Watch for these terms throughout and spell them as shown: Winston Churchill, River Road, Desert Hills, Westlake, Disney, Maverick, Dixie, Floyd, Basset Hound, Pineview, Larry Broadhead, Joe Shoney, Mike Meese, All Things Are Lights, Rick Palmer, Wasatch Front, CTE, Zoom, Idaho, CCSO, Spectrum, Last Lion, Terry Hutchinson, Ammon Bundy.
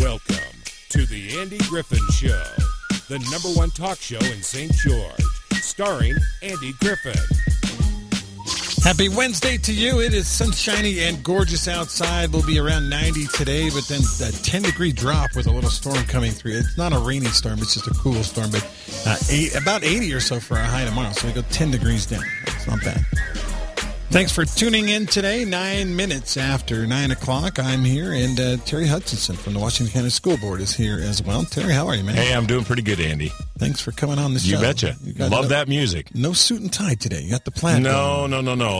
Welcome to the Andy Griffin Show, the #1 talk show in St. George, starring Andy Griffin. Happy Wednesday to you. It is sunshiny and gorgeous outside. We'll be around 90 today, but then a 10-degree drop with a little storm coming through. It's not a rainy storm. It's just a cool storm, but about 80 or so for our high tomorrow, so we go 10 degrees down. It's not bad. Thanks for tuning in today. 9 minutes after 9 o'clock, I'm here, and Terry Hutchinson from the Washington County School Board is here as well. Terry, how are you, man? Hey, I'm doing pretty good, Andy. Thanks for coming on the show. You betcha. Love that music. No suit and tie today. You got the plaid. No.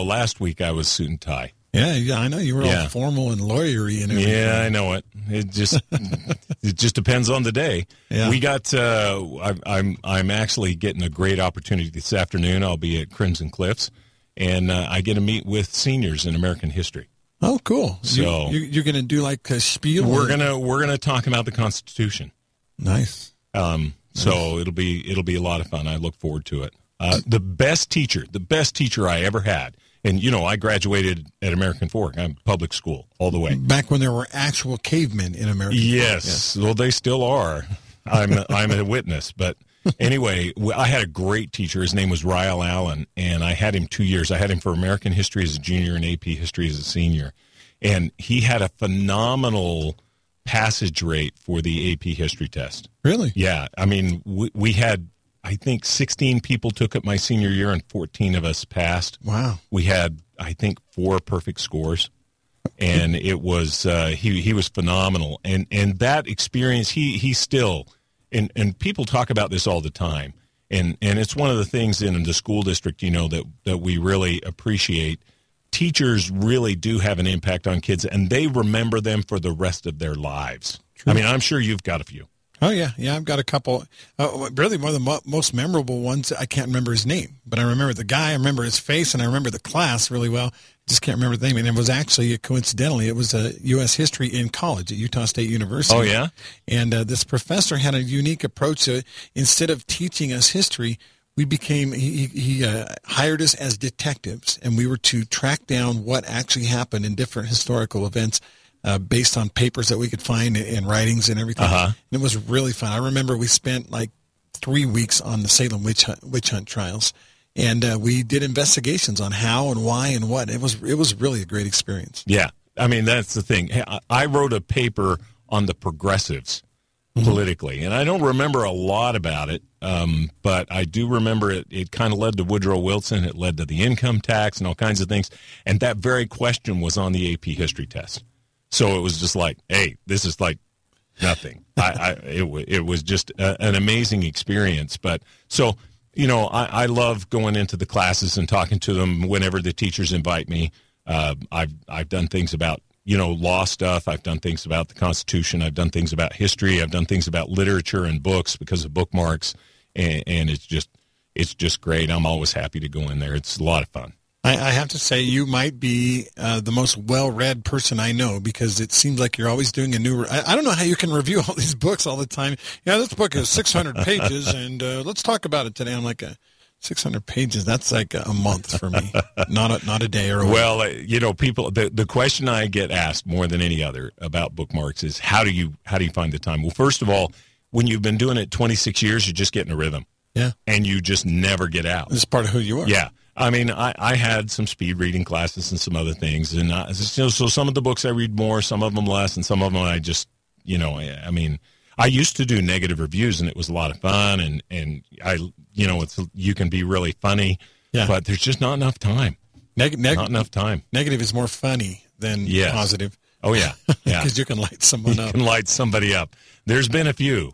Last week I was suit and tie. Yeah, I know. You were all formal and lawyery and everything. Yeah, I know it. It just depends on the day. Yeah. We got, I'm actually getting a great opportunity this afternoon. I'll be at Crimson Cliffs. And I get to meet with seniors in American history. Oh, cool! So you're going to do like a spiel. We're gonna talk about the Constitution. Nice. So it'll be a lot of fun. I look forward to it. The best teacher I ever had, and you know I graduated at American Fork. I'm public school all the way. Back when there were actual cavemen in America. Yes. Well, they still are. I'm a witness, but. Anyway, I had a great teacher. His name was Ryle Allen, and I had him 2 years. I had him for American history as a junior and AP history as a senior. And he had a phenomenal passage rate for the AP history test. Really? Yeah. I mean, we had, I think, 16 people took it my senior year, and 14 of us passed. Wow. We had, I think, 4 perfect scores. And it was, he was phenomenal. And that experience, he still... And people talk about this all the time, and it's one of the things in the school district, you know, that we really appreciate. Teachers really do have an impact on kids, and they remember them for the rest of their lives. True. I mean, I'm sure you've got a few. Oh, yeah, I've got a couple. Really, one of the most memorable ones, I can't remember his name, but I remember the guy, I remember his face, and I remember the class really well. Just can't remember the name, and it was actually coincidentally it was a U.S. history in college at Utah State University. Oh yeah, and this professor had a unique approach to it. Instead of teaching us history, he hired us as detectives, and we were to track down what actually happened in different historical events. Based on papers that we could find and writings and everything. Uh-huh. And it was really fun. I remember we spent like 3 weeks on the Salem witch hunt trials, and we did investigations on how and why and what. It was really a great experience. Yeah. I mean, that's the thing. I wrote a paper on the progressives politically, and I don't remember a lot about it, but I do remember it kind of led to Woodrow Wilson. It led to the income tax and all kinds of things, and that very question was on the AP history test. So it was just like, hey, this is like nothing. It was just an amazing experience. But so, you know, I love going into the classes and talking to them whenever the teachers invite me. I've done things about, you know, law stuff. I've done things about the Constitution. I've done things about history. I've done things about literature and books because of bookmarks. And it's just great. I'm always happy to go in there. It's a lot of fun. I have to say you might be the most well-read person I know, because it seems like you're always doing a new... I don't know how you can review all these books all the time. Yeah, this book is 600 pages, and let's talk about it today. I'm like, 600 pages, that's like a month for me, not a day or a week. Well, you know, people... The question I get asked more than any other about bookmarks is, how do you find the time? Well, first of all, when you've been doing it 26 years, you're just getting a rhythm. Yeah. And you just never get out. This is part of who you are. Yeah. I mean, I had some speed reading classes and some other things, and so some of the books I read more, some of them less, and some of them I just, you know, I mean, I used to do negative reviews, and it was a lot of fun, and I, you know, you can be really funny, but there's just not enough time. Not enough time. Negative is more funny than positive. Oh yeah, because you can light someone up. You can light somebody up. There's been a few.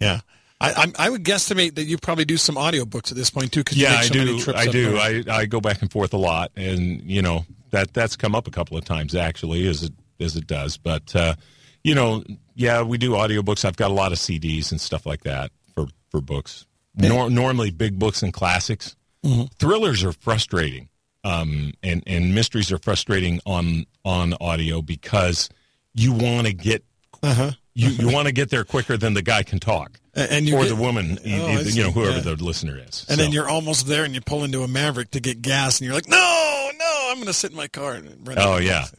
Yeah. I would guesstimate that you probably do some audiobooks at this point, too, because you make so many trips. I do. I go back and forth a lot, and, you know, that's come up a couple of times, actually, as it does. But, you know, yeah, we do audiobooks. I've got a lot of CDs and stuff like that for books, normally big books and classics. Mm-hmm. Thrillers are frustrating, and mysteries are frustrating on audio because you want to get you want to get there quicker than the guy can talk. And you or get, the woman, you know, whoever the listener is. And then you're almost there, and you pull into a Maverick to get gas, and you're like, no, I'm going to sit in my car. And run out of gas.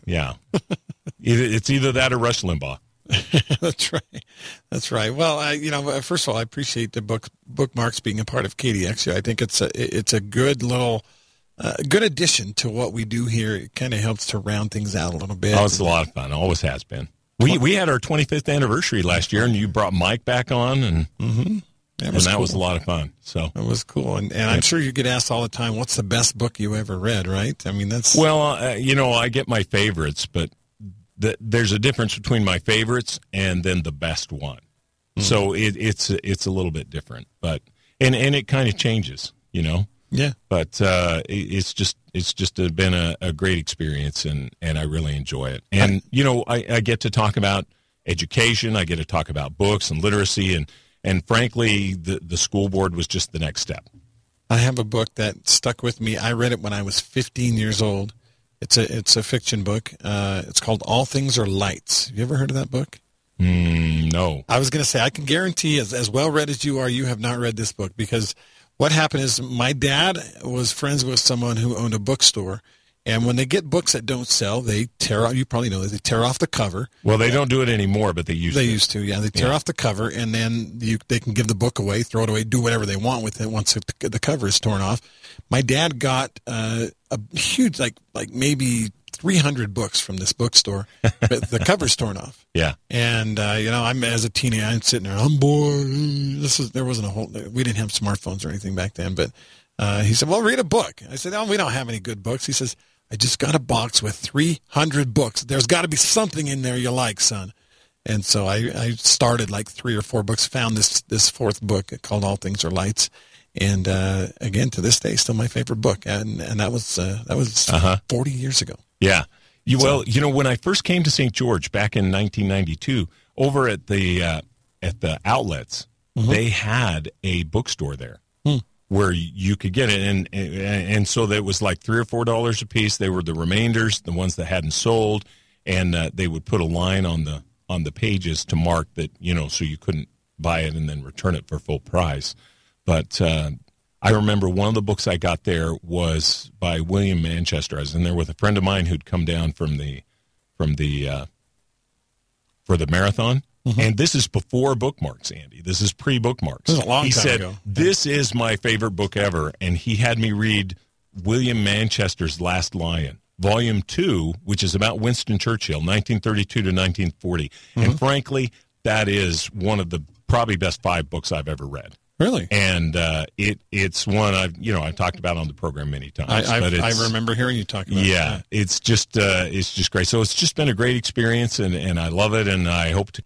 It's either that or Rush Limbaugh. That's right. That's right. Well, first of all, I appreciate the bookmarks being a part of KDXU. I think it's a good little good addition to what we do here. It kind of helps to round things out a little bit. Oh, it's a lot of fun. It always has been. We had our 25th anniversary last year, and you brought Mike back on, and that was a lot of fun. So it was cool, and I'm sure you get asked all the time, "What's the best book you ever read?" Right? I mean, that's I get my favorites, but there's a difference between my favorites and then the best one. Mm. So it's a little bit different, but and it kind of changes, you know. Yeah. But it's just been a great experience, and I really enjoy it. And I get to talk about education. I get to talk about books and literacy, and frankly, the school board was just the next step. I have a book that stuck with me. I read it when I was 15 years old. It's a fiction book. It's called All Things Are Lights. Have you ever heard of that book? No. I was going to say, I can guarantee as well-read as you are, you have not read this book, because what happened is my dad was friends with someone who owned a bookstore, and when they get books that don't sell, they tear off. You probably know this. They tear off the cover. Well, they don't do it anymore, but they used to. Yeah, they tear off the cover, and then they can give the book away, throw it away, do whatever they want with it once the cover is torn off. My dad got a huge, like maybe 300 books from this bookstore, but the cover's torn off. Yeah, and I'm as a teenager, I'm sitting there, I'm bored. There wasn't a whole. We didn't have smartphones or anything back then, but he said, "Well, read a book." I said, "No, we don't have any good books." He says, "I just got a box with 300 books. There's got to be something in there you like, son." And so I started like 3 or 4 books, found this fourth book called All Things Are Lights. And again, to this day, still my favorite book. And that was 40 years ago. Yeah. When I first came to St. George back in 1992, over at the outlets, they had a bookstore there. Where you could get it, and so that was like $3 or $4 a piece. They were the remainders, the ones that hadn't sold, and they would put a line on the pages to mark that, so you couldn't buy it and then return it for full price. But I remember one of the books I got there was by William Manchester. I was in there with a friend of mine who'd come down for the marathon. And this is before bookmarks, Andy. This is pre-bookmarks. This is a long time ago. He said, "This is my favorite book ever." And he had me read William Manchester's Last Lion, Volume 2, which is about Winston Churchill, 1932 to 1940. And frankly, that is one of the probably best 5 books I've ever read. Really? And it's one I've talked about on the program many times. I remember hearing you talk about it. Yeah, it's just great. So it's just been a great experience, and I love it, and I hope to.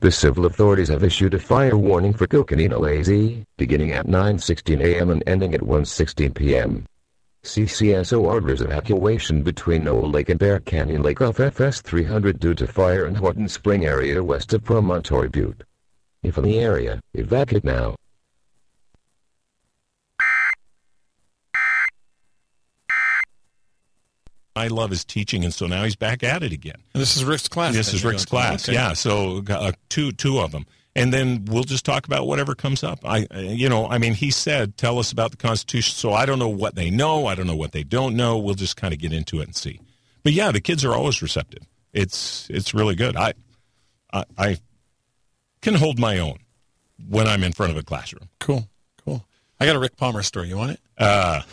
The civil authorities have issued a fire warning for Coconino AZ, beginning at 9:16 a.m. and ending at 1:16 p.m. CCSO orders evacuation between Old Lake and Bear Canyon Lake off FS 300 due to fire in Horton Spring area west of Promontory Butte. If in the area, evacuate now. I love his teaching, and so now he's back at it again. And this is Rick's class. This is Rick's class, yeah. So two of them, and then we'll just talk about whatever comes up. He said, "Tell us about the Constitution." So I don't know what they know. I don't know what they don't know. We'll just kind of get into it and see. But yeah, the kids are always receptive. It's really good. I can hold my own when I'm in front of a classroom. Cool. I got a Rick Palmer story. You want it?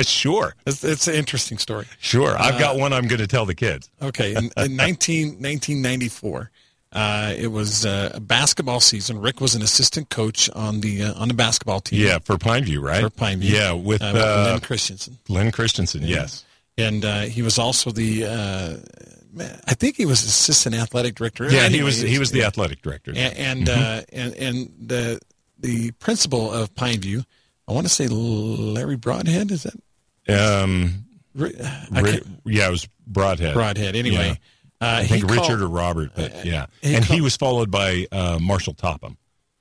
Sure. It's an interesting story. Sure. I've got one I'm going to tell the kids. Okay. In 1994, it was a basketball season. Rick was an assistant coach on the basketball team. Yeah, for Pineview, right? For Pineview. Yeah, with Lynn Christensen. Lynn Christensen, yes. And he was also the I think he was assistant athletic director. Yeah, anyway, he was the athletic director. And the principal of Pineview, I want to say Larry Broadhead, is that? It was Broadhead. Anyway. Yeah. I think Richard or Robert, but yeah. He was followed by Marshall Topham.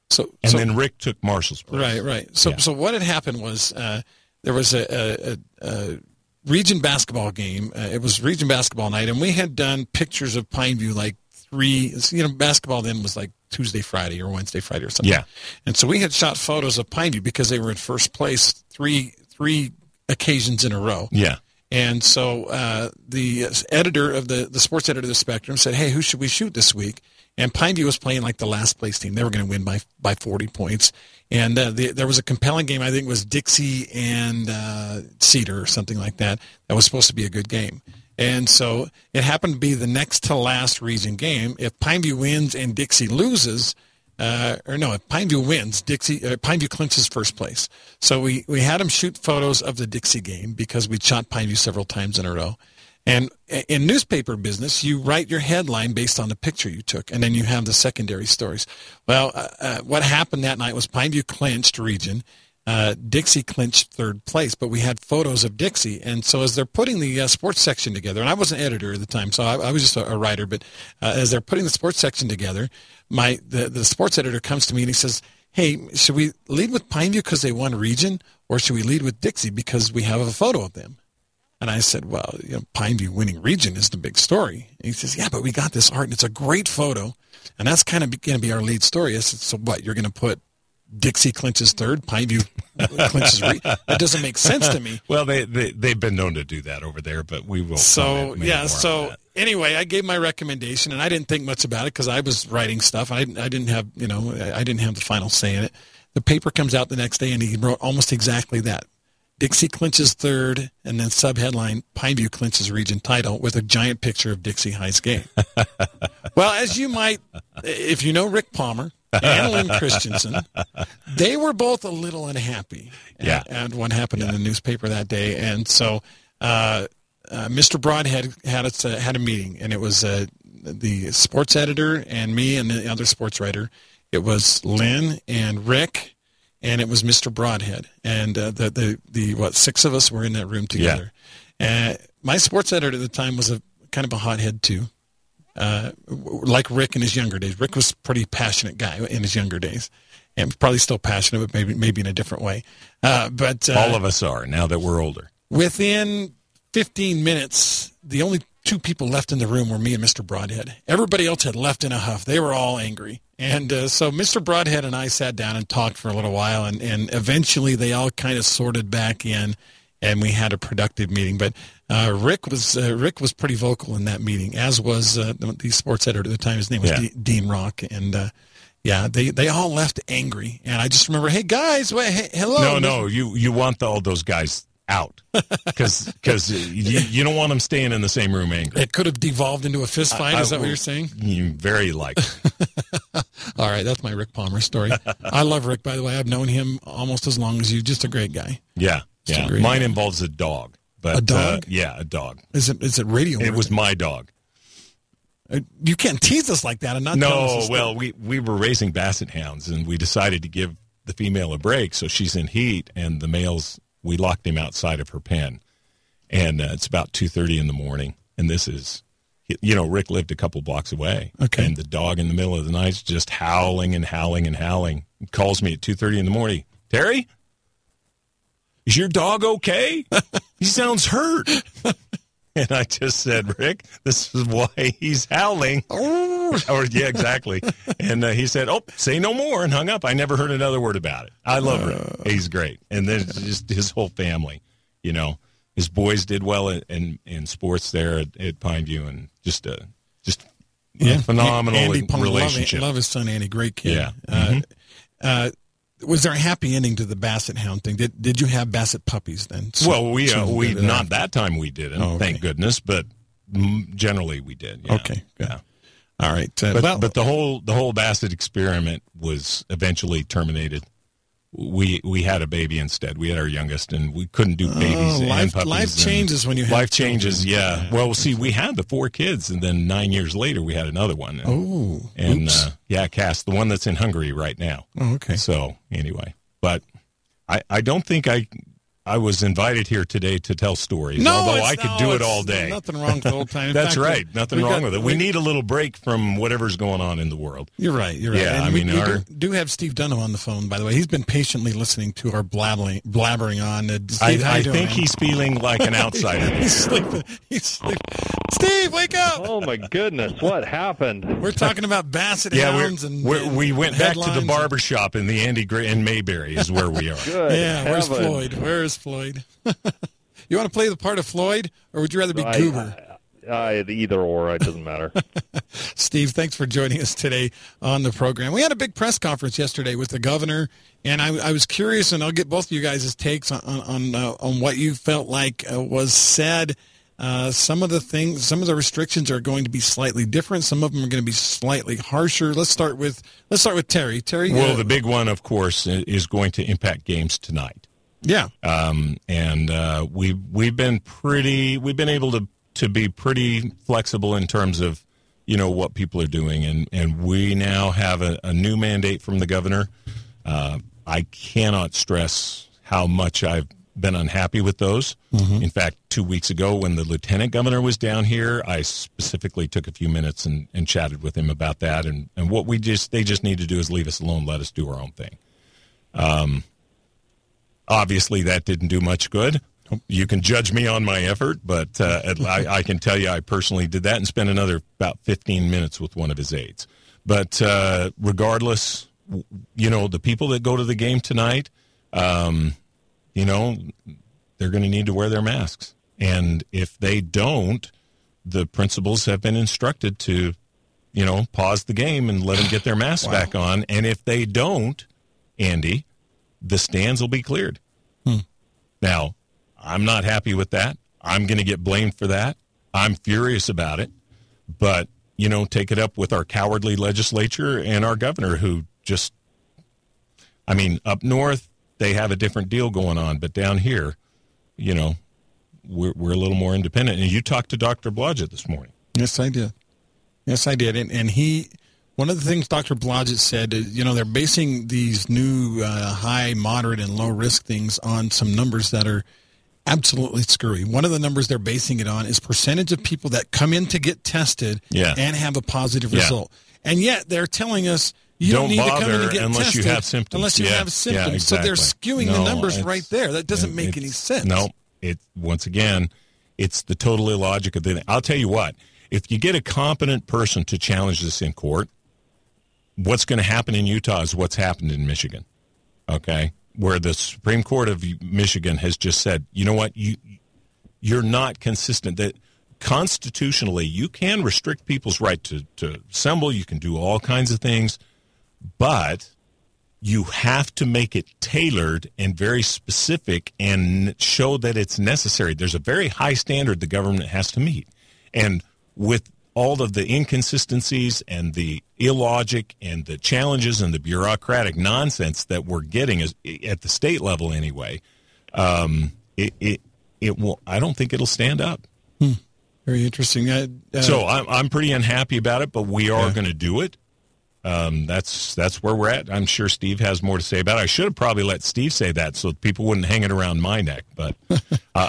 So then Rick took Marshall's place. Right. So what had happened was there was a region basketball game. It was region basketball night, and we had done pictures of Pineview like three. You know, basketball then was like Tuesday, Friday, or Wednesday, Friday, or something. Yeah. And so we had shot photos of Pineview because they were in first place three occasions in a row. Yeah. And so the editor of the sports editor of the Spectrum said, "Hey, who should we shoot this week?" And Pineview was playing like the last place team. They were going to win by 40 points. And there was a compelling game. I think it was Dixie and Cedar or something like that. That was supposed to be a good game. And so it happened to be the next to last region game. If Pineview wins and Dixie loses, if Pineview wins, Pineview clinches first place. So we had them shoot photos of the Dixie game because we shot Pineview several times in a row. And in newspaper business, you write your headline based on the picture you took, and then you have the secondary stories. Well, what happened that night was Pineview clinched region. Dixie clinched third place, but we had photos of Dixie. And so as they're putting the sports section together, and I was an editor at the time, so I was just a writer, but as they're putting the sports section together, the sports editor comes to me and he says, "Hey, should we lead with Pineview because they won region, or should we lead with Dixie because we have a photo of them?" And I said, "Well, Pineview winning region is the big story." And he says, "Yeah, but we got this art, and it's a great photo, and that's kind of going to be our lead story." I said, "So what, you're going to put Dixie clinches third, Pineview clinches region?" That doesn't make sense to me. Well, they've been known to do that over there, but we will. So, yeah, so anyway, I gave my recommendation, and I didn't think much about it because I was writing stuff. I didn't have, I didn't have the final say in it. The paper comes out the next day, and he wrote almost exactly that. Dixie clinches third, and then subheadline, Pineview clinches region title, with a giant picture of Dixie High's game. Well, as you might, if you know Rick Palmer and Lynn Christensen, they were both a little unhappy at what happened in the newspaper that day. And so Mr. Broadhead had a meeting, and it was the sports editor and me and the other sports writer. It was Lynn and Rick. And it was Mr. Broadhead, and six of us were in that room together. Yeah. My sports editor at the time was kind of a hothead too, like Rick in his younger days. Rick was a pretty passionate guy in his younger days, and probably still passionate, but maybe in a different way. But all of us are now that we're older. Within 15 minutes, the only two people left in the room were me and Mr. Broadhead. Everybody else had left in a huff. They were all angry. And so Mr. Broadhead and I sat down and talked for a little while, and eventually they all kind of sorted back in, and we had a productive meeting. But Rick was pretty vocal in that meeting, as was the sports editor at the time. His name was Dean Rock, and they all left angry. And I just remember, "Hey, guys, hello." No, you want all those guys out, because you don't want them staying in the same room angry. It could have devolved into a fist fight. Is that what you're saying? Very likely. All right, that's my Rick Palmer story. I love Rick, by the way. I've known him almost as long as you. Just a great guy. Yeah. Mine involves a dog. But, a dog? Yeah, a dog. Is it radio? It was my dog. You can't tease us like that and not tell us this. No, well, we were raising Basset Hounds, and we decided to give the female a break, so she's in heat, and the male's... We locked him outside of her pen, and it's about 2:30 in the morning. And this is, Rick lived a couple blocks away. Okay. And the dog in the middle of the night is just howling and howling and howling. He calls me at 2:30 in the morning. "Terry, is your dog okay? He sounds hurt." And I just said, "Rick, this is why he's howling." Or, yeah, exactly. And he said, "Oh, say no more," and hung up. I never heard another word about it. I love Rick. He's great. And then just his whole family, His boys did well in sports there at Pineview, and just a phenomenal relationship. Love his son, Andy. Great kid. Yeah. Was there a happy ending to the Basset Hound thing? Did you have Basset puppies then? So, well, we not that time we didn't, thank goodness, but generally we did. Yeah. Okay, good. Yeah, all right. But the whole Basset experiment was eventually terminated. We had a baby instead. We had our youngest, and we couldn't do babies and puppies. Life changes when you have changes, yeah. Well, see, we had the four kids, and then 9 years later, we had another one. Cass, the one that's in Hungary right now. Oh, okay. So anyway, but I don't think I I was invited here today to tell stories, although I could do it all day. Nothing wrong with the old time. That's right. Nothing wrong with it. We need a little break from whatever's going on in the world. You're right. You're right. Yeah, I mean, we do have Steve Dunham on the phone, by the way. He's been patiently listening to our blabbering on. Steve, I think he's feeling like an outsider. He's sleeping. He's sleeping. Steve, wake up! Oh, my goodness. What happened? We're talking about Basset Hounds. We went back to the barbershop in the Andy in Mayberry is where we are. Good where's Floyd? Floyd. You want to play the part of Floyd, or would you rather be Goober? Either or, it doesn't matter. Steve, thanks for joining us today on the program. We had a big press conference yesterday with the governor, and I was curious, and I'll get both of you guys' takes on what you felt like was said. Some of the restrictions are going to be slightly different. Some of them are going to be slightly harsher. Let's start with Terry. Terry. Well, the big one, of course, is going to impact games tonight. Yeah. We've been able to be pretty flexible in terms of, what people are doing. And we now have a new mandate from the governor. I cannot stress how much I've been unhappy with those. Mm-hmm. In fact, 2 weeks ago when the lieutenant governor was down here, I specifically took a few minutes and chatted with him about that. And what they just need to do is leave us alone, let us do our own thing. Obviously, that didn't do much good. You can judge me on my effort, but I can tell you I personally did that and spent another about 15 minutes with one of his aides. But regardless, the people that go to the game tonight, they're going to need to wear their masks. And if they don't, the principals have been instructed to, pause the game and let them get their masks back on. And if they don't, Andy, the stands will be cleared. Now, I'm not happy with that. I'm going to get blamed for that. I'm furious about it. But, take it up with our cowardly legislature and our governor who just, up north, they have a different deal going on. But down here, we're a little more independent. And you talked to Dr. Blodgett this morning. Yes, I did. And he... One of the things Dr. Blodgett said, they're basing these new high, moderate, and low-risk things on some numbers that are absolutely screwy. One of the numbers they're basing it on is percentage of people that come in to get tested and have a positive result. And yet they're telling us you don't need to come in and get unless tested you have symptoms. Unless you have symptoms. Yeah, exactly. So they're skewing the numbers right there. That doesn't make any sense. No. Once again, it's the total illogic of the thing. I'll tell you what. If you get a competent person to challenge this in court, what's going to happen in Utah is what's happened in Michigan, okay, where the Supreme Court of Michigan has just said, you're not consistent. That constitutionally, you can restrict people's right to assemble. You can do all kinds of things, but you have to make it tailored and very specific and show that it's necessary. There's a very high standard the government has to meet. And with all of the inconsistencies and the illogic and the challenges and the bureaucratic nonsense that we're getting is at the state level anyway, it will. I don't think it'll stand up. Very interesting. So I'm pretty unhappy about it, but we are going to do it. That's where we're at. I'm sure Steve has more to say about it. I should have probably let Steve say that so people wouldn't hang it around my neck. But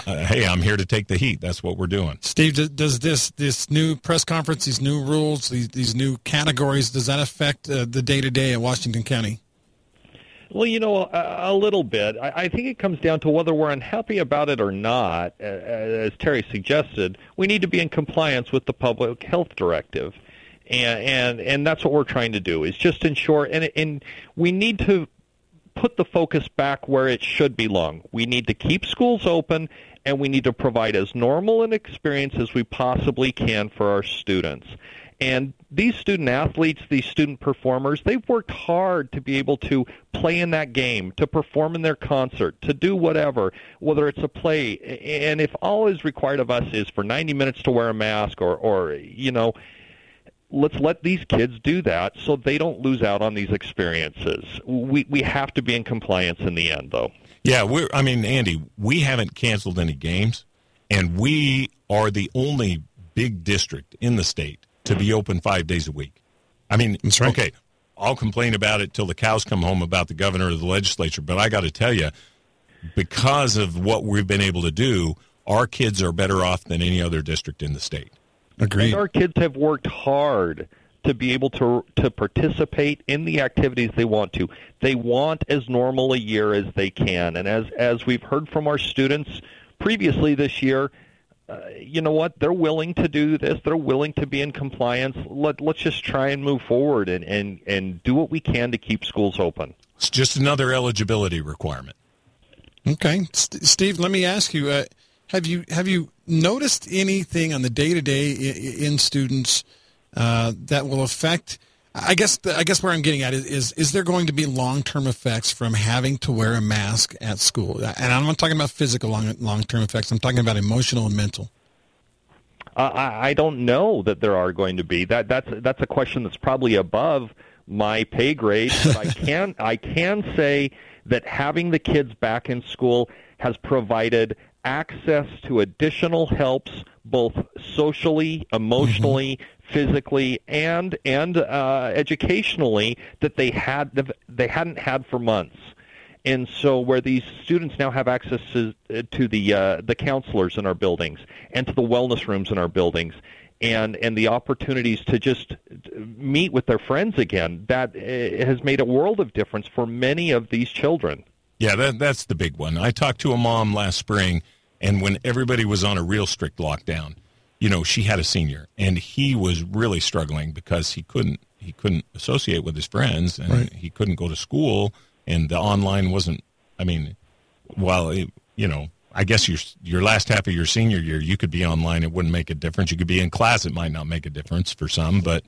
hey, I'm here to take the heat. That's what we're doing. Steve, does this new press conference, these new rules, these new categories, does that affect the day-to-day at Washington County? Well, a little bit. I think it comes down to whether we're unhappy about it or not. As Terry suggested, we need to be in compliance with the public health directive. And that's what we're trying to do is just ensure, and we need to put the focus back where it should belong. We need to keep schools open, and we need to provide as normal an experience as we possibly can for our students. And these student athletes, these student performers, they've worked hard to be able to play in that game, to perform in their concert, to do whatever, whether it's a play. And if all is required of us is for 90 minutes to wear a mask or let's let these kids do that so they don't lose out on these experiences. We have to be in compliance in the end, though. Yeah, Andy, we haven't canceled any games, and we are the only big district in the state to be open 5 days a week. That's right. Okay, I'll complain about it till the cows come home about the governor or the legislature, but I got to tell you, because of what we've been able to do, our kids are better off than any other district in the state. Agreed. And our kids have worked hard to be able to participate in the activities they want to. They want as normal a year as they can. And as we've heard from our students previously this year, you know what? They're willing to do this. They're willing to be in compliance. Let's just try and move forward and do what we can to keep schools open. It's just another eligibility requirement. Okay. Steve, let me ask you, have you noticed anything on the day-to-day in students that will affect, I guess where I'm getting at is there going to be long-term effects from having to wear a mask at school? And I'm not talking about physical long-term effects. I'm talking about emotional and mental. I don't know that there are going to be. That's a question that's probably above my pay grade. But I can say that having the kids back in school has provided access to additional helps, both socially, emotionally, physically, and educationally, that they hadn't had for months. And so, where these students now have access to the counselors in our buildings and to the wellness rooms in our buildings, and the opportunities to just meet with their friends again, that has made a world of difference for many of these children. Yeah, that's the big one. I talked to a mom last spring, and when everybody was on a real strict lockdown, you know, she had a senior, and he was really struggling because he couldn't associate with his friends, and right. He couldn't go to school, and the online wasn't. I mean, while it, you know, I guess your last half of your senior year, you could be online; it wouldn't make a difference. You could be in class; it might not make a difference for some, but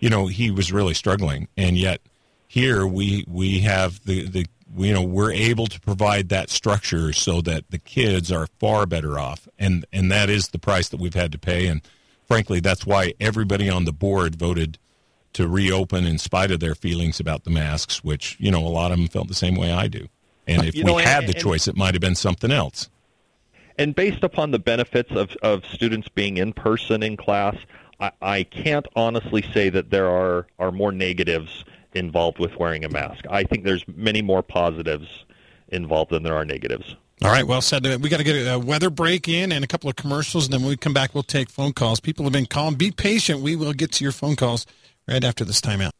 you know, he was really struggling, and yet here we have the. You know, we're able to provide that structure so that the kids are far better off, and that is the price that we've had to pay. And frankly, that's why everybody on the board voted to reopen in spite of their feelings about the masks, which, you know, a lot of them felt the same way I do. And if we had the choice, it might have been something else. And based upon the benefits of students being in person in class, I can't honestly say that there are more negatives involved with wearing a mask. I think there's many more positives involved than there are negatives. All right, well said. We got to get a weather break in and a couple of commercials, and then when we come back, we'll take phone calls. People have been calling. Be patient. We will get to your phone calls right after this timeout.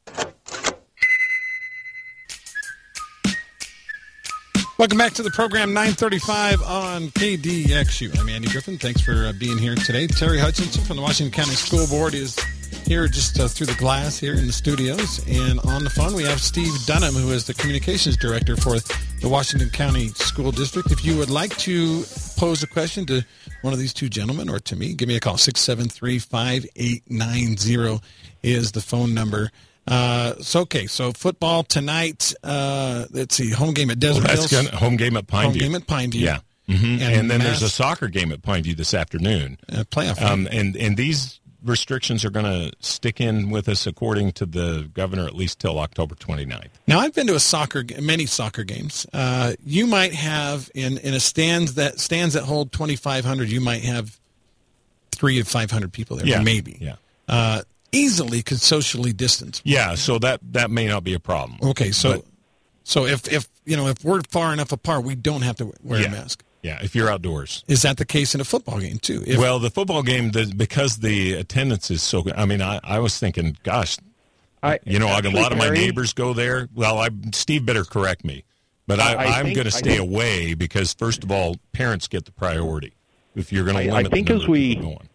Welcome back to the program, 9:35 on KDXU. I'm Andy Griffin. Thanks for being here today. Terry Hutchinson from the Washington County School Board is here just through the glass here in the studios. And on the phone, we have Steve Dunham, who is the communications director for the Washington County School District. If you would like to pose a question to one of these two gentlemen or to me, give me a call. 673-5890 is the phone number. So football tonight. Let's see, home game at Desert Hills. Home game at Pineview. Yeah. Mm-hmm. And then there's a soccer game at Pineview this afternoon. Playoff. And these restrictions are going to stick in with us, according to the governor, at least till October 29th. Now, I've been to many soccer games. You might have in a stands that hold 2,500. You might have 300 to 500 people there, maybe. Yeah. Easily could socially distance. Yeah. So that may not be a problem. Okay. So if we're far enough apart, we don't have to wear a mask. Yeah, if you're outdoors. Is that the case in a football game, too? The football game, because the attendance is so good. I mean, I was thinking, gosh, a lot of my neighbors go there. Well, Steve better correct me, but I'm going to stay away because, first of all, parents get the priority if you're going to limit the number of people going.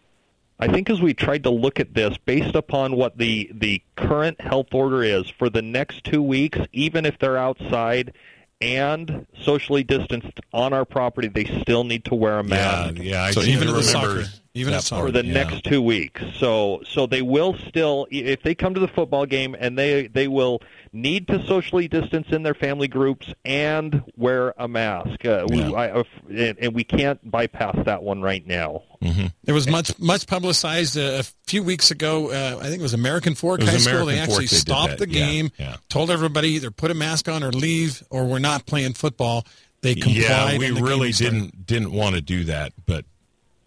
I think as we tried to look at this, based upon what the current health order is for the next 2 weeks, even if they're outside and socially distanced on our property, they still need to wear a mask. Yeah. I so even remember soccer, even that for the next 2 weeks. So they will still, if they come to the football game, and they will need to socially distance in their family groups and wear a mask. And we can't bypass that one right now. Mm-hmm. It was much publicized a few weeks ago. I think it was American Fork High School. They actually stopped the game, told everybody either put a mask on or leave, or we're not playing football. They complied. Yeah, we really didn't want to do that, but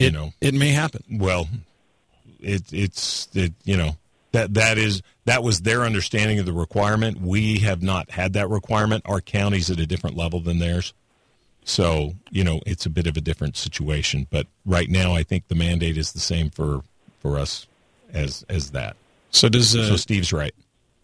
it may happen. Well, that was their understanding of the requirement. We have not had that requirement. Our county's at a different level than theirs. So, you know, it's a bit of a different situation. But right now, I think the mandate is the same for us as that. So does so Steve's right.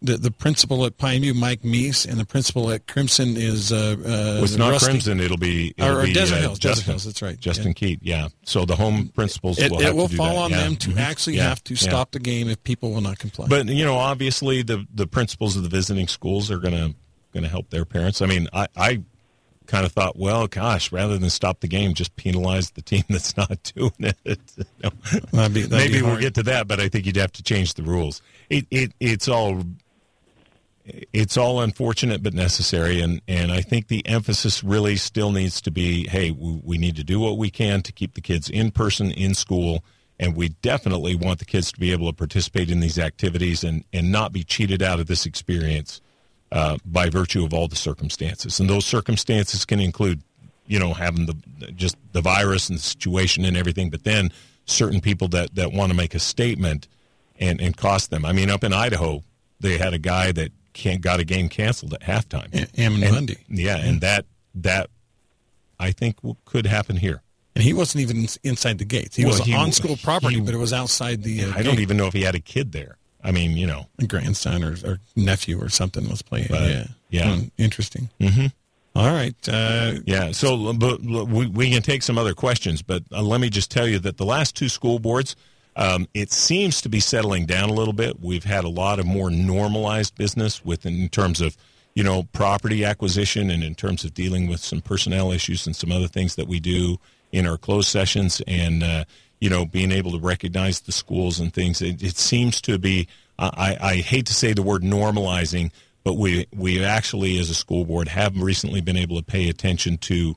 The principal at Pineview, Mike Meese, and the principal at Crimson is well, it's not Rusty. Crimson. It'll be Desert Hills. Desert Hills. That's right. Justin Keat. Yeah. So the home principals will have to fall on them to actually stop the game if people will not comply. But you know, obviously, the principals of the visiting schools are going to help their parents. I mean, I kind of thought, well, gosh, rather than stop the game, just penalize the team that's not doing it. No. Maybe we'll get to that, but I think you'd have to change the rules. It's all unfortunate but necessary, and I think the emphasis really still needs to be, hey, we need to do what we can to keep the kids in person, in school, and we definitely want the kids to be able to participate in these activities and not be cheated out of this experience by virtue of all the circumstances. And those circumstances can include, you know, having the virus and the situation and everything, but then certain people that want to make a statement and cost them. I mean, up in Idaho, they had a guy that got a game canceled at halftime. Ammon Bundy. Yeah, and that I think could happen here. And he wasn't even inside the gates. He was on school property, but it was outside the I don't even know if he had a kid there. I mean, you know, a grandson or nephew or something was playing. But, yeah, interesting. Mm-hmm. All right. Yeah. So we can take some other questions, but let me just tell you that the last two school boards, it seems to be settling down a little bit. We've had a lot of more normalized business in terms of, you know, property acquisition and in terms of dealing with some personnel issues and some other things that we do in our closed sessions and. You know, being able to recognize the schools and things, it seems to be, I hate to say the word normalizing, but we actually as a school board have recently been able to pay attention to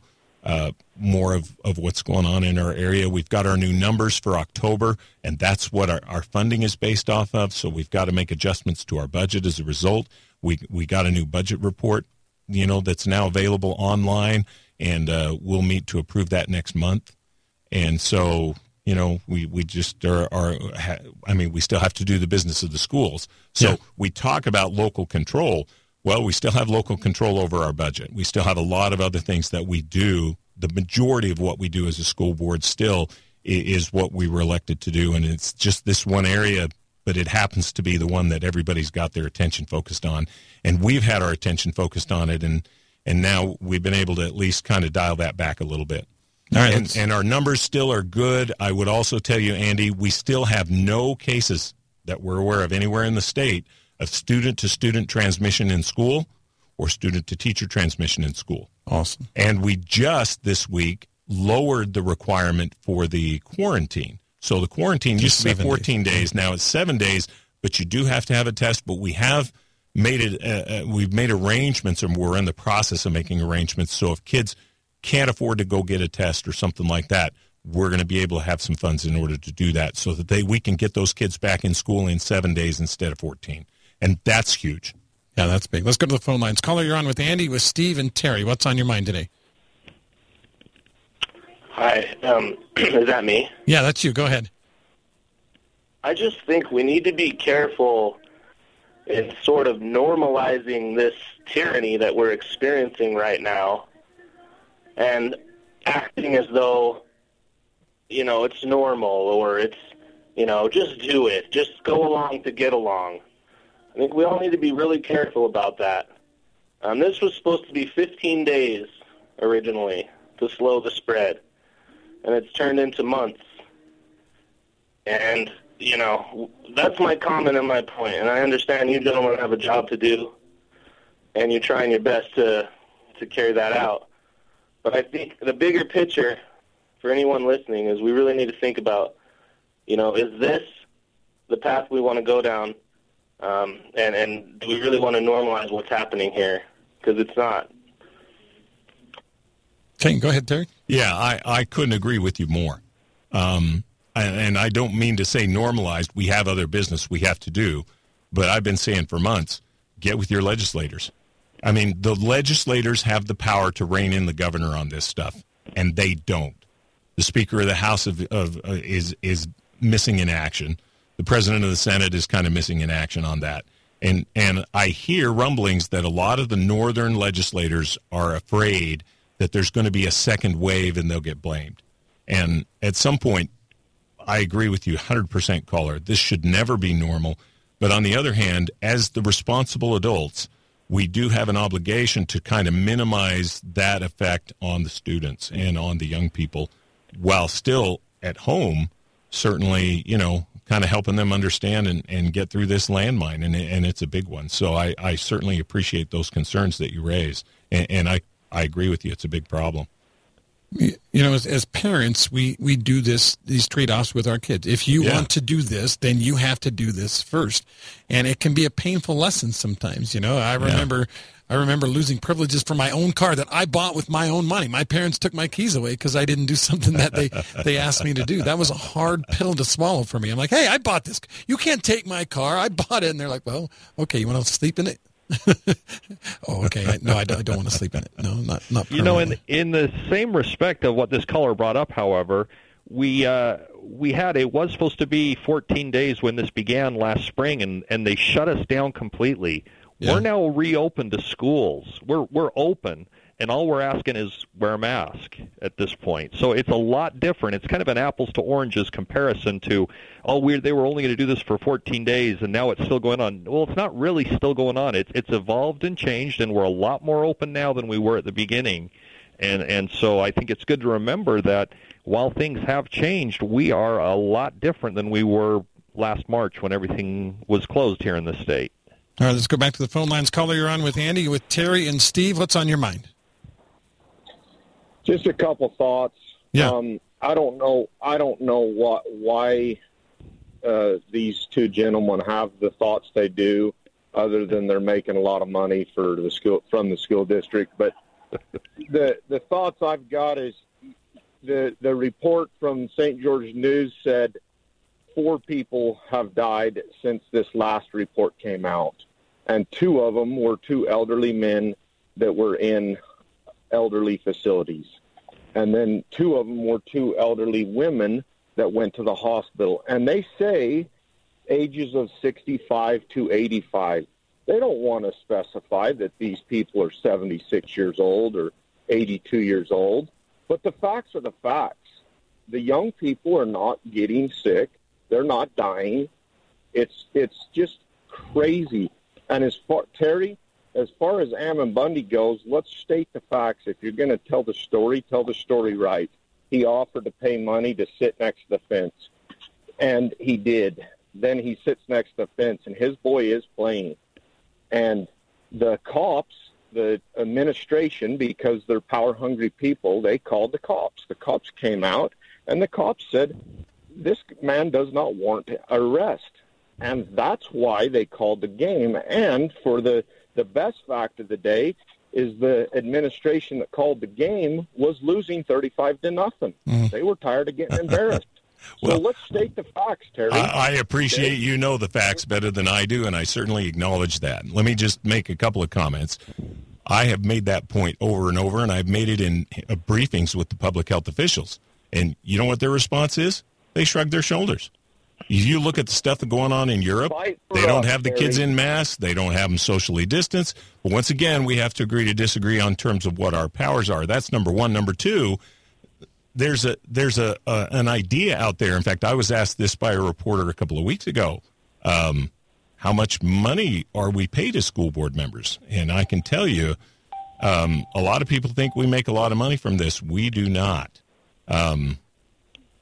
more of what's going on in our area. We've got our new numbers for October, and that's what our funding is based off of, so we've got to make adjustments to our budget as a result. We got a new budget report, you know, that's now available online, and we'll meet to approve that next month. And so... You know, we just are I mean, we still have to do the business of the schools. So yeah. We talk about local control. Well, we still have local control over our budget. We still have a lot of other things that we do. The majority of what we do as a school board still is what we were elected to do. And it's just this one area, but it happens to be the one that everybody's got their attention focused on. And we've had our attention focused on it. And now we've been able to at least kind of dial that back a little bit. All right, and our numbers still are good. I would also tell you, Andy, we still have no cases that we're aware of anywhere in the state of student-to-student transmission in school or student-to-teacher transmission in school. Awesome. And we just this week lowered the requirement for the quarantine. So the quarantine used to be 14 days. Now it's 7 days, but you do have to have a test. But we have made it. We've made arrangements, and we're in the process of making arrangements. So if kids can't afford to go get a test or something like that, we're going to be able to have some funds in order to do that so that we can get those kids back in school in 7 days instead of 14. And that's huge. Yeah, that's big. Let's go to the phone lines. Caller, you're on with Andy, with Steve, and Terry. What's on your mind today? Hi. Is that me? Yeah, that's you. Go ahead. I just think we need to be careful in sort of normalizing this tyranny that we're experiencing right now, and acting as though, you know, it's normal or it's, you know, just do it. Just go along to get along. I think we all need to be really careful about that. This was supposed to be 15 days originally to slow the spread, and it's turned into months. And, you know, that's my comment and my point. And I understand you gentlemen have a job to do, and you're trying your best to carry that out. But I think the bigger picture for anyone listening is we really need to think about, you know, is this the path we want to go down? And do we really want to normalize what's happening here? Because it's not. Okay, go ahead, Terry. Yeah, I couldn't agree with you more. And I don't mean to say normalized. We have other business we have to do. But I've been saying for months, get with your legislators. I mean, the legislators have the power to rein in the governor on this stuff, and they don't. The Speaker of the House is missing in action. The President of the Senate is kind of missing in action on that. And I hear rumblings that a lot of the northern legislators are afraid that there's going to be a second wave and they'll get blamed. And at some point, I agree with you 100%, caller. This should never be normal. But on the other hand, as the responsible adults, we do have an obligation to kind of minimize that effect on the students and on the young people while still at home, certainly, you know, kind of helping them understand and get through this landmine, and it's a big one. So I certainly appreciate those concerns that you raise, and I agree with you. It's a big problem. You know, as parents, we do these trade-offs with our kids. If you want to do this, then you have to do this first. And it can be a painful lesson sometimes, you know. I remember losing privileges for my own car that I bought with my own money. My parents took my keys away because I didn't do something that they asked me to do. That was a hard pill to swallow for me. I'm like, hey, I bought this. You can't take my car. I bought it. And they're like, well, okay, you want to sleep in it? Oh, okay. No, I don't want to sleep in it. No, not permanently. You know, in the same respect of what this caller brought up, however, it was supposed to be 14 days when this began last spring, and they shut us down completely. Yeah. We're now reopened to schools. We're open, and all we're asking is wear a mask at this point. So it's a lot different. It's kind of an apples to oranges comparison to, they were only going to do this for 14 days, and now it's still going on. Well, it's not really still going on. It's evolved and changed, and we're a lot more open now than we were at the beginning. And so I think it's good to remember that while things have changed, we are a lot different than we were last March when everything was closed here in the state. All right, let's go back to the phone lines. Caller, you're on with Andy, with Terry and Steve. What's on your mind? Just a couple thoughts. Yeah. I don't know why these two gentlemen have the thoughts they do, other than they're making a lot of money from the school district. But the thoughts I've got is the report from St. George News said 4 people have died since this last report came out, and 2 of them were 2 elderly men that were in elderly facilities, and then 2 of them were 2 elderly women that went to the hospital, and they say ages of 65 to 85. They don't want to specify that these people are 76 years old or 82 years old, but the facts are the facts. The young people are not getting sick. They're not dying. It's just crazy. And as far as Ammon Bundy goes, let's state the facts. If you're going to tell the story right. He offered to pay money to sit next to the fence, and he did. Then he sits next to the fence, and his boy is playing. And the cops, the administration, because they're power-hungry people, they called the cops. The cops came out, and the cops said, this man does not warrant arrest. And that's why they called the game. And for the best fact of the day is the administration that called the game was losing 35-0. They were tired of getting embarrassed. Well, so let's state the facts, Terry. I appreciate you know the facts better than I do, and I certainly acknowledge that. Let me just make a couple of comments. I have made that point over and over, and I've made it in briefings with the public health officials. And you know what their response is? They shrug their shoulders. You look at the stuff that's going on in Europe, they don't have the kids in masks, they don't have them socially distanced. But once again, we have to agree to disagree on terms of what our powers are. That's number one. Number two, there's an idea out there. In fact, I was asked this by a reporter a couple of weeks ago, how much money are we paid as school board members? And I can tell you, a lot of people think we make a lot of money from this. We do not.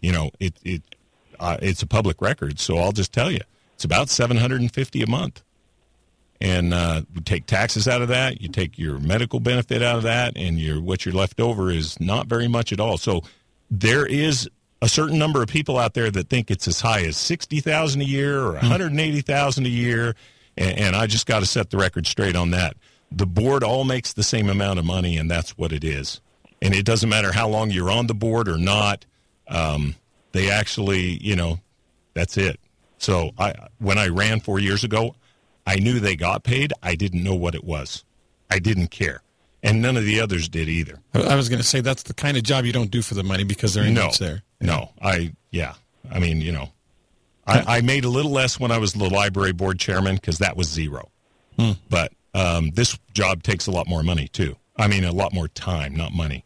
You know, it's a public record, so I'll just tell you, it's about $750 a month. And you take taxes out of that, you take your medical benefit out of that, and what you're left over is not very much at all. So there is a certain number of people out there that think it's as high as $60,000 a year or $180,000 a year, and I just got to set the record straight on that. The board all makes the same amount of money, and that's what it is. And it doesn't matter how long you're on the board or not. They actually, you know, that's it. So when I ran 4 years ago, I knew they got paid. I didn't know what it was. I didn't care. And none of the others did either. I was going to say that's the kind of job you don't do for the money because there ain't much there. No. I mean, you know, I made a little less when I was the library board chairman because that was zero. But this job takes a lot more money, too. I mean, a lot more time, not money.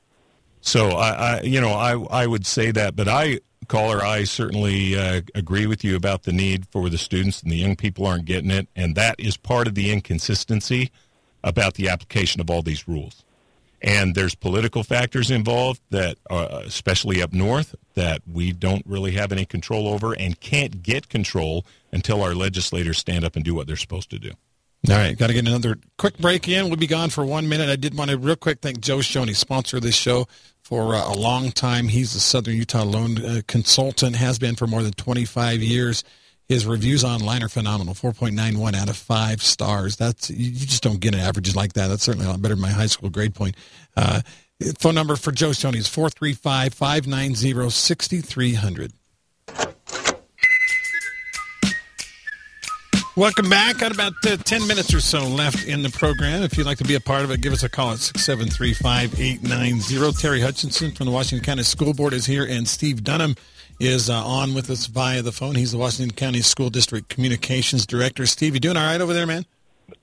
So I would say that, but I certainly agree with you about the need for the students, and the young people aren't getting it, and that is part of the inconsistency about the application of all these rules. And there's political factors involved that, especially up north, that we don't really have any control over and can't get control until our legislators stand up and do what they're supposed to do. All right, got to get another quick break in. We'll be gone for 1 minute. I did want to real quick thank Joe Shoney, sponsor of this show for a long time. He's a Southern Utah loan consultant, has been for more than 25 years. His reviews online are phenomenal, 4.91 out of 5 stars. That's, you just don't get an average like that. That's certainly a lot better than my high school grade point. Phone number for Joe Shoney is 435-590-6300. Welcome back. Got about 10 minutes or so left in the program. If you'd like to be a part of it, give us a call at 673-5890. Terry Hutchinson from the Washington County School Board is here, and Steve Dunham is on with us via the phone. He's the Washington County School District Communications Director. Steve, you doing all right over there, man?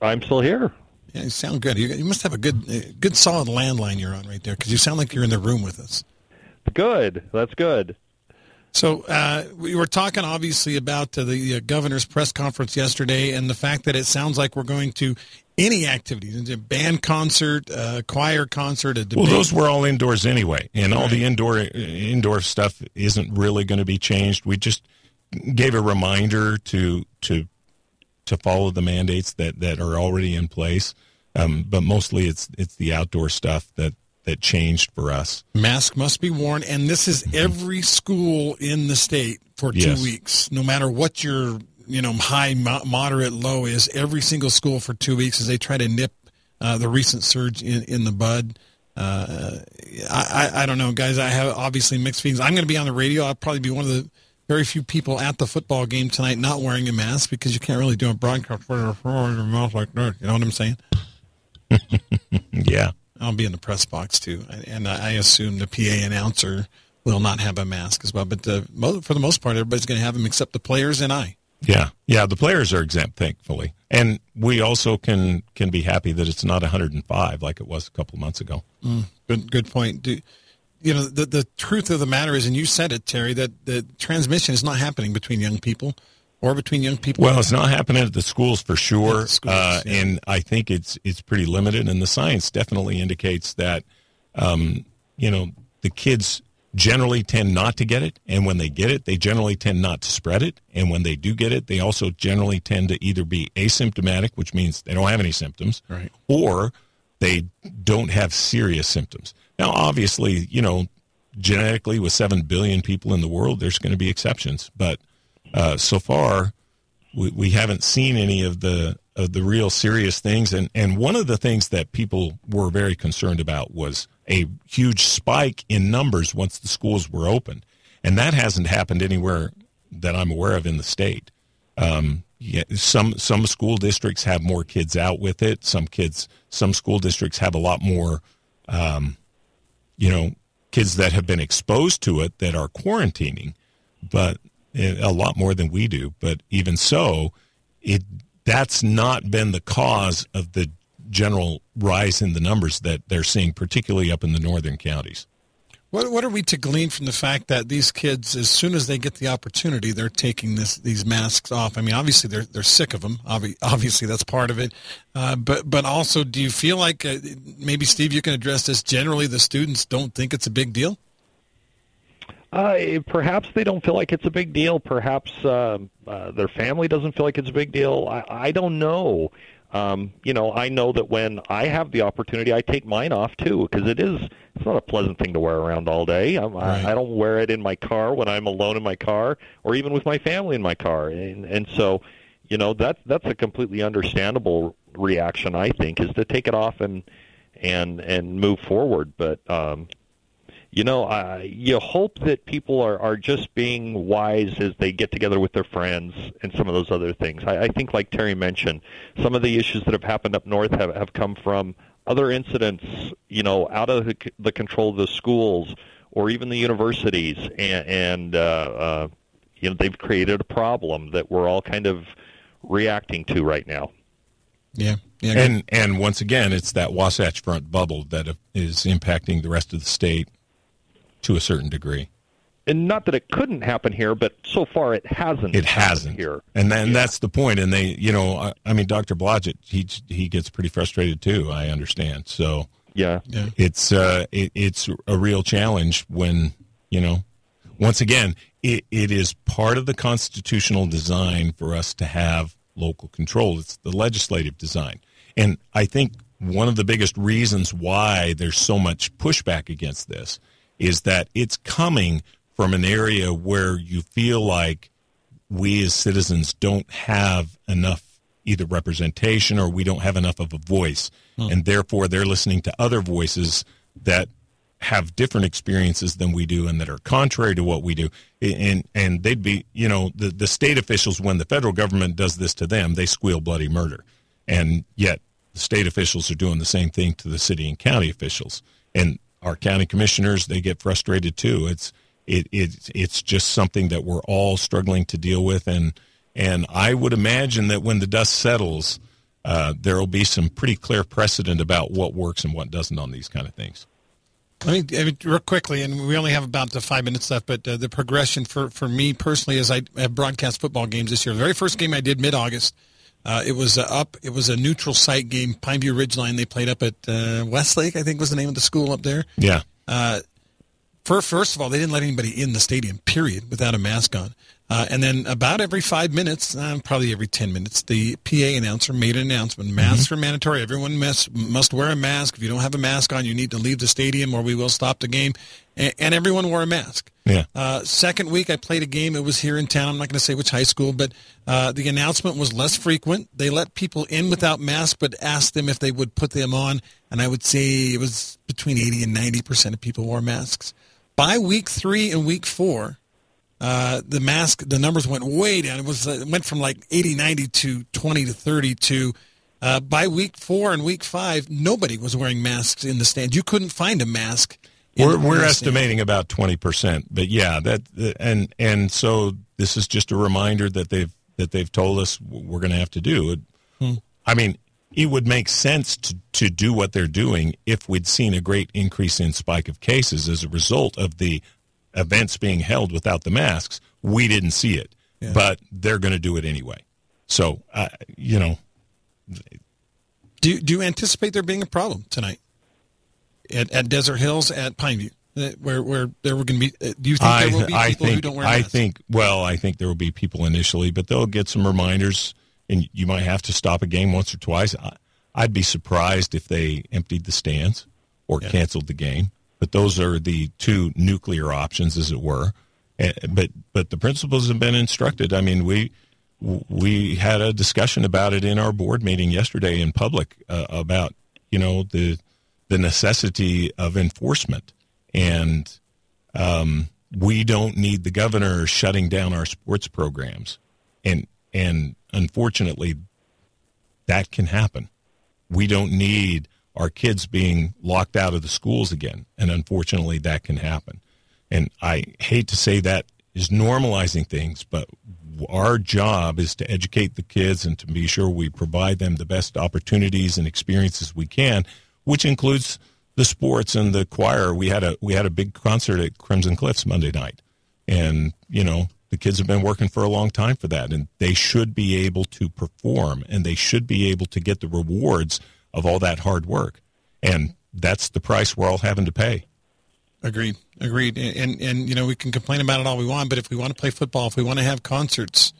I'm still here. Yeah, you sound good. You must have a good solid landline you're on right there, because you sound like you're in the room with us. Good. That's good. So we were talking, obviously, about the governor's press conference yesterday, and the fact that it sounds like we're going to any activities, a band concert, a choir concert, a debate. Well, those were all indoors anyway, and all the indoor stuff isn't really going to be changed. We just gave a reminder to follow the mandates that are already in place, but mostly it's the outdoor stuff that changed for us. Mask must be worn, and this is every school in the state for 2 weeks. No matter what your high, moderate, low is, every single school for 2 weeks as they try to nip the recent surge in the bud. I don't know, guys. I have obviously mixed feelings. I'm going to be on the radio. I'll probably be one of the very few people at the football game tonight not wearing a mask, because you can't really do a broadcast with your mouth like that. You know what I'm saying? Yeah. I'll be in the press box, too, and I assume the PA announcer will not have a mask as well. But for the most part, everybody's going to have them except the players and I. Yeah, the players are exempt, thankfully. And we also can be happy that it's not 105 like it was a couple months ago. Good point. The truth of the matter is, and you said it, Terry, that the transmission is not happening between young people. Or between young people? Well, it's not happening at the schools for sure, and I think it's pretty limited. And the science definitely indicates that, the kids generally tend not to get it, and when they get it, they generally tend not to spread it. And when they do get it, they also generally tend to either be asymptomatic, which means they don't have any symptoms, right, or they don't have serious symptoms. Now, obviously, genetically, with 7 billion people in the world, there's going to be exceptions, but so far, we haven't seen any of the real serious things. And one of the things that people were very concerned about was a huge spike in numbers once the schools were open. And that hasn't happened anywhere that I'm aware of in the state. Some school districts have more kids out with it. Some school districts have a lot more, kids that have been exposed to it that are quarantining. But a lot more than we do, but even so, that's not been the cause of the general rise in the numbers that they're seeing, particularly up in the northern counties. What are we to glean from the fact that these kids, as soon as they get the opportunity, they're taking these masks off? I mean, obviously they're sick of them. Obviously that's part of it. But also, do you feel like maybe Steve, you can address this? Generally, the students don't think it's a big deal. Perhaps they don't feel like it's a big deal. Perhaps their family doesn't feel like it's a big deal. I don't know. I know that when I have the opportunity, I take mine off too, because it's not a pleasant thing to wear around all day. Right. I don't wear it in my car when I'm alone in my car, or even with my family in my car. And so, that's a completely understandable reaction, I think, is to take it off and move forward. But you hope that people are just being wise as they get together with their friends and some of those other things. I think, like Terry mentioned, some of the issues that have happened up north have come from other incidents, out of the control of the schools or even the universities. And they've created a problem that we're all kind of reacting to right now. Yeah. And once again, it's that Wasatch Front bubble that is impacting the rest of the state. to a certain degree. And not that it couldn't happen here, but so far it hasn't. It hasn't here. And then that's the point. And they, you know, I mean, Dr. Blodgett, he gets pretty frustrated too, I understand. So yeah. It's a real challenge when, you know, once again, it is part of the constitutional design for us to have local control. It's the legislative design. And I think one of the biggest reasons why there's so much pushback against this is that it's coming from an area where you feel like we as citizens don't have enough either representation or we don't have enough of a voice. And therefore they're listening to other voices that have different experiences than we do and that are contrary to what we do. And they'd be, you know, the state officials, when the federal government does this to them, they squeal bloody murder. And yet the state officials are doing the same thing to the city and county officials. And our county commissioners, they get frustrated too. It's just something that we're all struggling to deal with. And I would imagine that when the dust settles, there'll be some pretty clear precedent about what works and what doesn't on these kind of things. I mean, real quickly, and we only have about 5 minutes left, but the progression for me personally is I have broadcast football games this year. The very first game I did mid-August, it was a neutral site game, Pineview Ridgeline. They played up at Westlake, I think was the name of the school up there. Yeah. First of all, they didn't let anybody in the stadium, period, without a mask on. And then about every 5 minutes, probably every 10 minutes, the PA announcer made an announcement. Masks are mandatory. Everyone must wear a mask. If you don't have a mask on, you need to leave the stadium or we will stop the game. And everyone wore a mask. Yeah. Second week, I played a game. It was here in town. I'm not going to say which high school, but the announcement was less frequent. They let people in without masks, but asked them if they would put them on. And I would say it was between 80 and 90% of people wore masks. By week 3 and week 4... the numbers went way down. It went from like 80, 90 to 20 to 30 to, by week 4 and week 5, nobody was wearing masks in the stands. You couldn't find a mask. We're estimating about 20%, but yeah, and so this is just a reminder that they've told us we're going to have to do. I mean, it would make sense to do what they're doing if we'd seen a great increase in spike of cases as a result of the events being held without the masks. We didn't see it, but they're going to do it anyway. So, you know. Do you anticipate there being a problem tonight at Desert Hills, at Pineview, where there were going to be, do you think there will be people who don't wear masks? I think there will be people initially, but they'll get some reminders, and you might have to stop a game once or twice. I'd be surprised if they emptied the stands or canceled the game. But those are the two nuclear options, as it were. But the principals have been instructed. I mean, we had a discussion about it in our board meeting yesterday in public about, you know, the necessity of enforcement. And we don't need the governor shutting down our sports programs. And unfortunately, that can happen. We don't need our kids being locked out of the schools again, and unfortunately that can happen. And I hate to say that is normalizing things, but our job is to educate the kids and to be sure we provide them the best opportunities and experiences we can, which includes the sports and the choir. We had a big concert at Crimson Cliffs Monday night, and, you know, the kids have been working for a long time for that, and they should be able to perform, and they should be able to get the rewards of all that hard work. And that's the price we're all having to pay. Agreed. And you know, we can complain about it all we want, but if we want to play football, if we want to have concerts,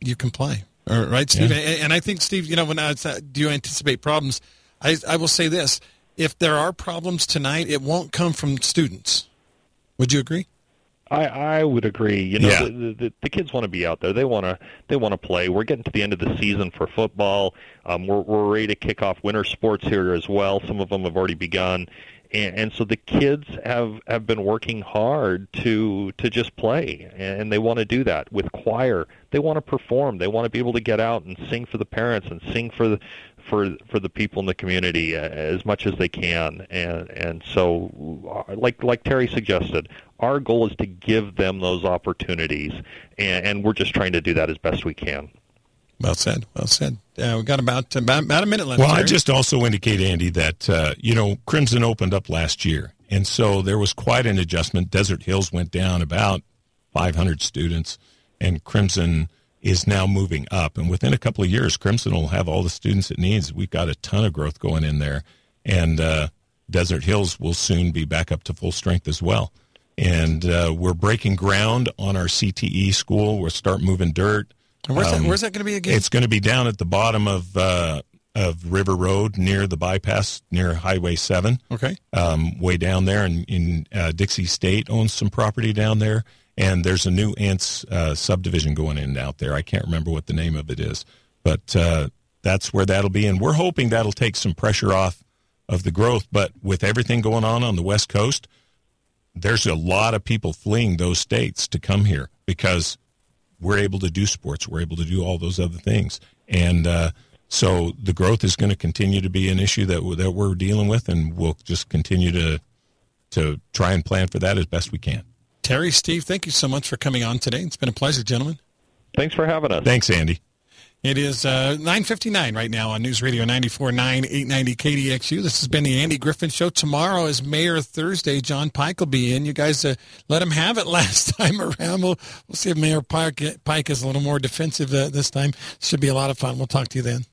you can play. All right, Steve? Yeah. And I think, Steve, you know, when I do you anticipate problems, I will say this. If there are problems tonight, it won't come from students. Would you agree? I would agree. You know, the kids want to be out there. They want to play. We're getting to the end of the season for football. We're ready to kick off winter sports here as well. Some of them have already begun, and so the kids have been working hard to just play, and they want to do that with choir. They want to perform. They want to be able to get out and sing for the parents and sing for the people in the community as much as they can, and so like Terry suggested, our goal is to give them those opportunities, and we're just trying to do that as best we can. Well said. We've got about a minute left. Well, Terry. I just also indicate, Andy, that, you know, Crimson opened up last year, And so there was quite an adjustment. Desert Hills went down about 500 students, and Crimson is now moving up. And within a couple of years, Crimson will have all the students it needs. We've got a ton of growth going in there. And Desert Hills will soon be back up to full strength as well. And we're breaking ground on our CTE school. We'll start moving dirt. And where's that going to be again? It's going to be down at the bottom of River Road near the bypass, near Highway 7. Okay. Way down there. And in Dixie State owns some property down there. And there's a new ants subdivision going in out there. I can't remember what the name of it is. But that's where that'll be. And we're hoping that'll take some pressure off of the growth. But with everything going on the West Coast, there's a lot of people fleeing those states to come here because we're able to do sports. We're able to do all those other things. And so the growth is going to continue to be an issue that we're dealing with, and we'll just continue to try and plan for that as best we can. Terry, Steve, thank you so much for coming on today. It's been a pleasure, gentlemen. Thanks for having us. Thanks, Andy. It is 9:59 right now on News Radio 94.9, 890 KDXU. This has been the Andy Griffin Show. Tomorrow is Mayor Thursday. John Pike will be in. You guys let him have it last time around. We'll see if Mayor Pike is a little more defensive this time. Should be a lot of fun. We'll talk to you then.